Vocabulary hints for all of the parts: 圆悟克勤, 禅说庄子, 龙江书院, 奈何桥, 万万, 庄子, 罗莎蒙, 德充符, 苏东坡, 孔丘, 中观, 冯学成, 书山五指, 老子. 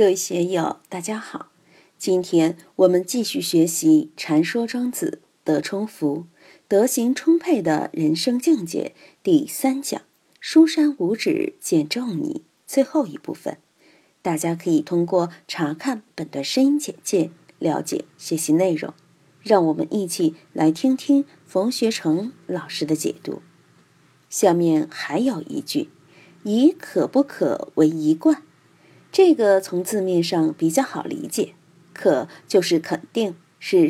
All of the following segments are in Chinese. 各位学友，大家好！今天我们继续学习《禅说庄子》德充符德行充沛的人生境界第3讲“书山五指见仲尼”最后一部分。大家可以通过查看本段声音简介了解学习内容。让我们一起来听听冯学成老师的解读。下面还有一句：“以可不可为一贯。”这个从字面上比较好理解，可就是肯定，是，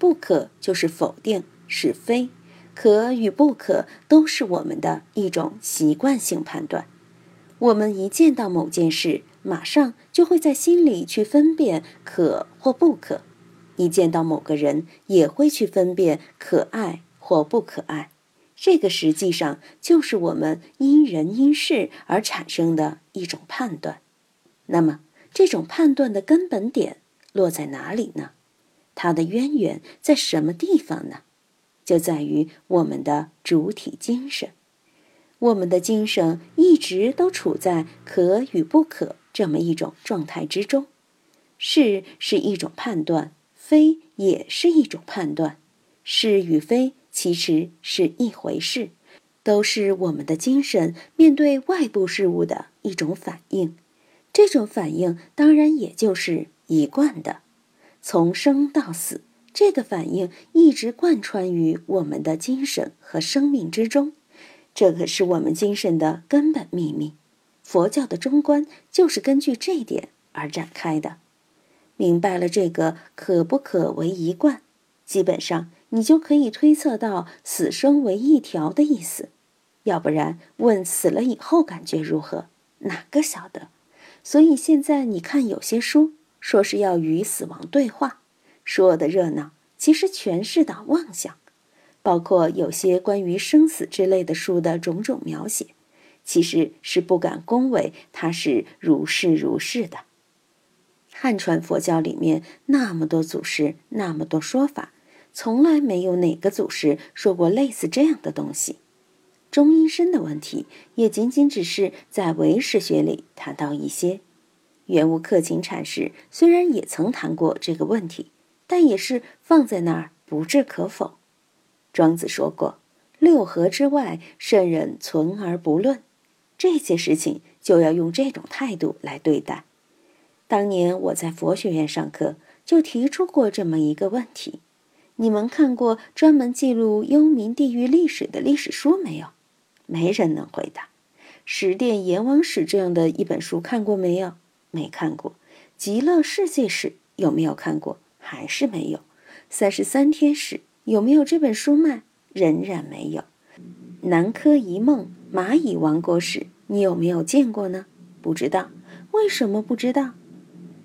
不可就是否定，是非。可与不可都是我们的一种习惯性判断。我们一见到某件事，马上就会在心里去分辨可或不可；一见到某个人，也会去分辨可爱或不可爱。这个实际上就是我们因人因事而产生的一种判断。那么这种判断的根本点落在哪里呢？它的渊源在什么地方呢？就在于我们的主体精神。我们的精神一直都处在可与不可这么一种状态之中。是一种判断，非也是一种判断。是与非其实是一回事，都是我们的精神面对外部事物的一种反应。这种反应当然也就是一贯的，从生到死，这个反应一直贯穿于我们的精神和生命之中。这可是我们精神的根本秘密。佛教的中观就是根据这一点而展开的。明白了这个可不可为一贯，基本上你就可以推测到死生为一条的意思。要不然问死了以后感觉如何，哪个晓得？所以现在你看有些书说是要与死亡对话，说的热闹，其实全是打妄想。包括有些关于生死之类的书的种种描写，其实是不敢恭维它是如是的。汉传佛教里面那么多祖师，那么多说法，从来没有哪个祖师说过类似这样的东西。中阴身的问题也仅仅只是在唯识学里谈到一些。圆悟克勤禅师虽然也曾谈过这个问题，但也是放在那儿不置可否。庄子说过，六合之外，圣人存而不论。这些事情就要用这种态度来对待。当年我在佛学院上课就提出过这么一个问题。你们看过专门记录幽冥地狱历史的历史书没有？没人能回答。十殿阎王史这样的一本书看过没有？没看过。极乐世界史有没有看过？还是没有。33天史有没有这本书卖？仍然没有。南柯一梦蚂蚁王国史你有没有见过呢？不知道。为什么不知道？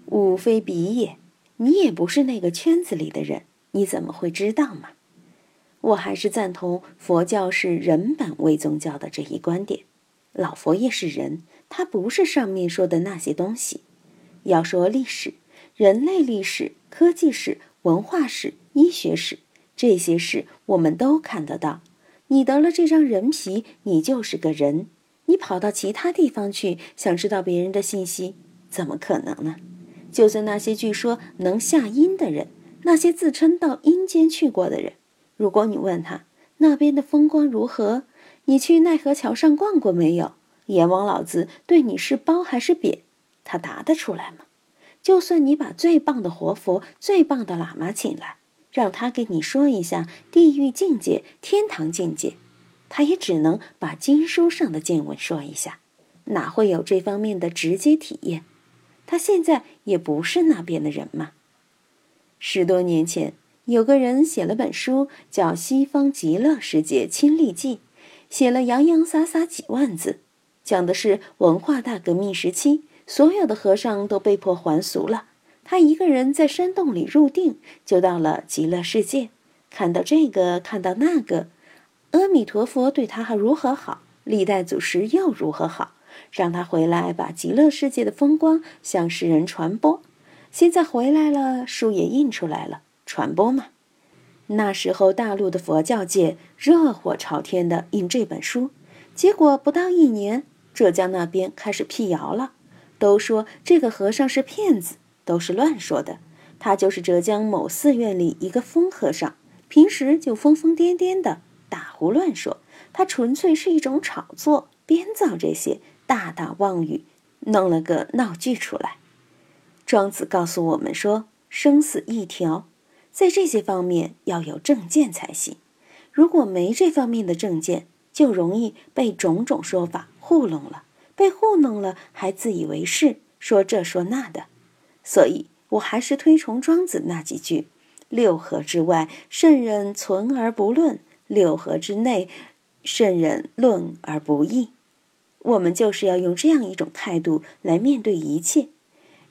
吾非彼也，你也不是那个圈子里的人，你怎么会知道嘛？我还是赞同佛教是人本位宗教的这一观点。老佛爷是人，他不是上面说的那些东西。要说历史，人类历史、科技史、文化史、医学史，这些史我们都看得到。你得了这张人皮，你就是个人。你跑到其他地方去，想知道别人的信息，怎么可能呢？就算那些据说能下阴的人，那些自称到阴间去过的人，如果你问他那边的风光如何，你去奈何桥上逛过没有，阎王老子对你是褒还是贬，他答得出来吗？就算你把最棒的活佛、最棒的喇嘛请来，让他给你说一下地狱境界、天堂境界，他也只能把经书上的见闻说一下，哪会有这方面的直接体验？他现在也不是那边的人嘛。10多年前，有个人写了本书叫《西方极乐世界亲历记》，写了洋洋洒洒几万字，讲的是文化大革命时期，所有的和尚都被迫还俗了，他一个人在山洞里入定，就到了极乐世界，看到这个，看到那个，阿弥陀佛对他如何好，历代祖师又如何好，让他回来把极乐世界的风光向世人传播。现在回来了，书也印出来了，传播嘛。那时候大陆的佛教界热火朝天的印这本书，结果不到1年，浙江那边开始辟谣了，都说这个和尚是骗子，都是乱说的。他就是浙江某寺院里一个疯和尚，平时就疯疯癫癫的，打胡乱说。他纯粹是一种炒作，编造这些大大妄语，弄了个闹剧出来。庄子告诉我们说，生死一条，在这些方面要有正见才行。如果没这方面的正见，就容易被种种说法糊弄了，被糊弄了还自以为是，说这说那的。所以我还是推崇庄子那几句：六合之外，圣人存而不论；六合之内，圣人论而不议。我们就是要用这样一种态度来面对一切。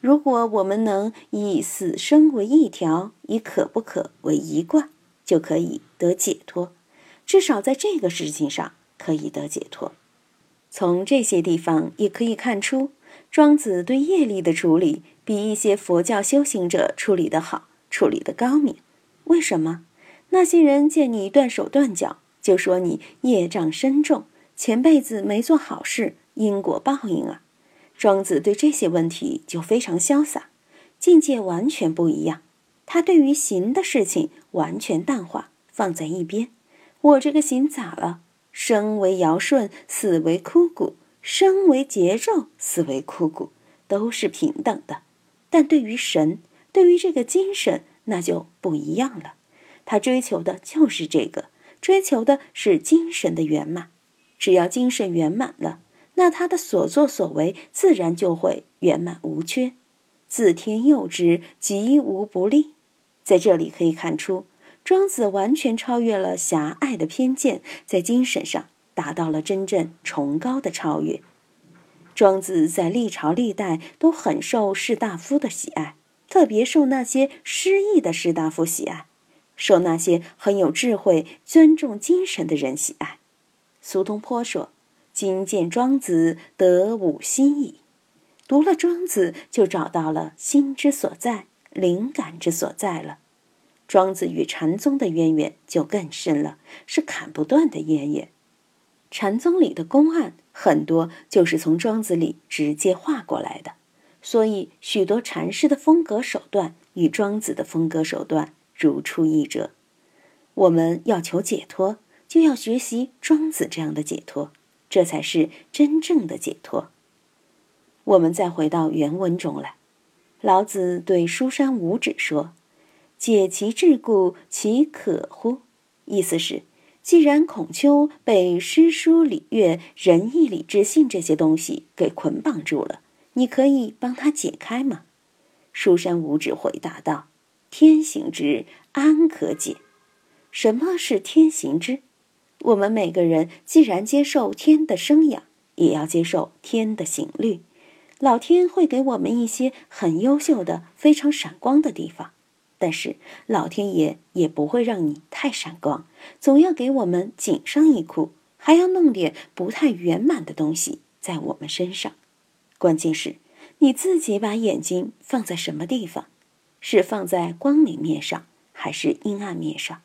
如果我们能以死生为一条，以可不可为一贯，就可以得解脱，至少在这个事情上可以得解脱。从这些地方也可以看出，庄子对业力的处理比一些佛教修行者处理得好，处理得高明。为什么？那些人见你断手断脚，就说你业障深重，前辈子没做好事，因果报应啊。庄子对这些问题就非常潇洒，境界完全不一样。他对于行的事情完全淡化，放在一边。我这个行咋了？生为尧舜，死为枯骨；生为桀纣，死为枯骨，都是平等的。但对于神，对于这个精神，那就不一样了。他追求的就是这个，追求的是精神的圆满。只要精神圆满了，那他的所作所为自然就会圆满无缺。自天佑之，即无不利。在这里可以看出，庄子完全超越了狭隘的偏见，在精神上达到了真正崇高的超越。庄子在历朝历代都很受士大夫的喜爱，特别受那些失意的士大夫喜爱，受那些很有智慧、尊重精神的人喜爱。苏东坡说：今见庄子，得吾心矣。读了庄子，就找到了心之所在，灵感之所在了。庄子与禅宗的渊源就更深了，是砍不断的渊源。禅宗里的公案很多就是从庄子里直接画过来的，所以许多禅师的风格手段与庄子的风格手段如出一辙。我们要求解脱，就要学习庄子这样的解脱。这才是真正的解脱。我们再回到原文中来，老子对书山五指说：解其桎梏，其可乎？意思是，既然孔丘被诗书礼乐、仁义礼智信这些东西给捆绑住了，你可以帮他解开吗？书山五指回答道：天行之，安可解？什么是天行之？我们每个人既然接受天的生养，也要接受天的刑律。老天会给我们一些很优秀的、非常闪光的地方，但是老天爷也不会让你太闪光，总要给我们紧上一裤，还要弄点不太圆满的东西在我们身上。关键是你自己把眼睛放在什么地方，是放在光明面上，还是阴暗面上？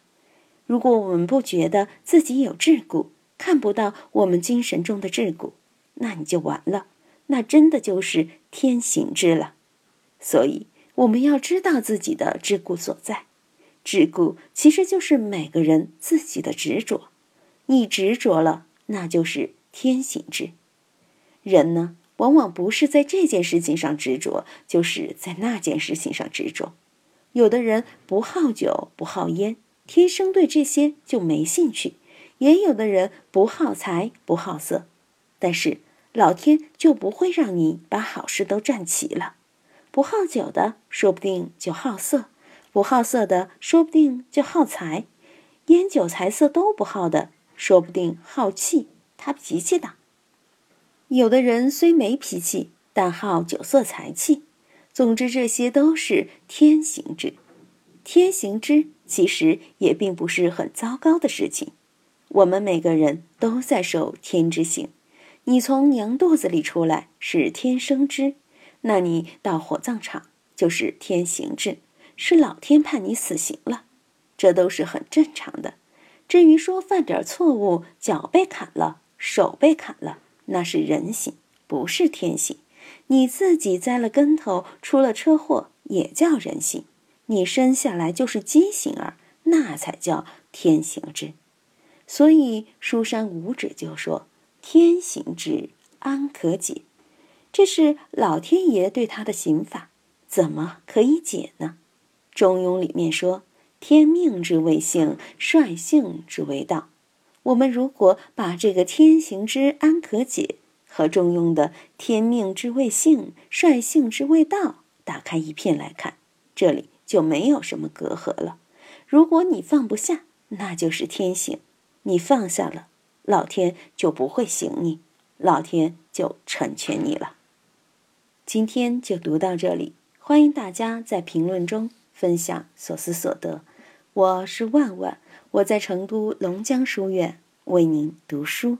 如果我们不觉得自己有桎梏，看不到我们精神中的桎梏，那你就完了，那真的就是天行之了。所以我们要知道自己的桎梏所在。桎梏其实就是每个人自己的执着，你执着了，那就是天行之。人呢，往往不是在这件事情上执着，就是在那件事情上执着。有的人不好酒，不好烟，天生对这些就没兴趣，也有的人不好财不好色，但是老天就不会让你把好事都占齐了。不好酒的说不定就好色，不好色的说不定就好财，烟酒财色都不好的说不定好气，他脾气大。有的人虽没脾气，但好酒色财气。总之这些都是天行之。天行之其实也并不是很糟糕的事情，我们每个人都在受天之刑。你从娘肚子里出来是天生之，那你到火葬场就是天行之，是老天判你死刑了，这都是很正常的。至于说犯点错误，脚被砍了，手被砍了，那是人刑，不是天刑。你自己栽了跟头，出了车祸也叫人性，你生下来就是畸形儿，那才叫天行之。所以书山五指就说，天行之，安可解？这是老天爷对他的刑罚，怎么可以解呢？中庸里面说，天命之谓性，率性之谓道。我们如果把这个天行之安可解和中庸的天命之谓性，率性之谓道打开一片来看，这里就没有什么隔阂了。如果你放不下，那就是天行，你放下了，老天就不会刑你，老天就成全你了。今天就读到这里，欢迎大家在评论中分享所思所得。我是万万，我在成都龙江书院为您读书。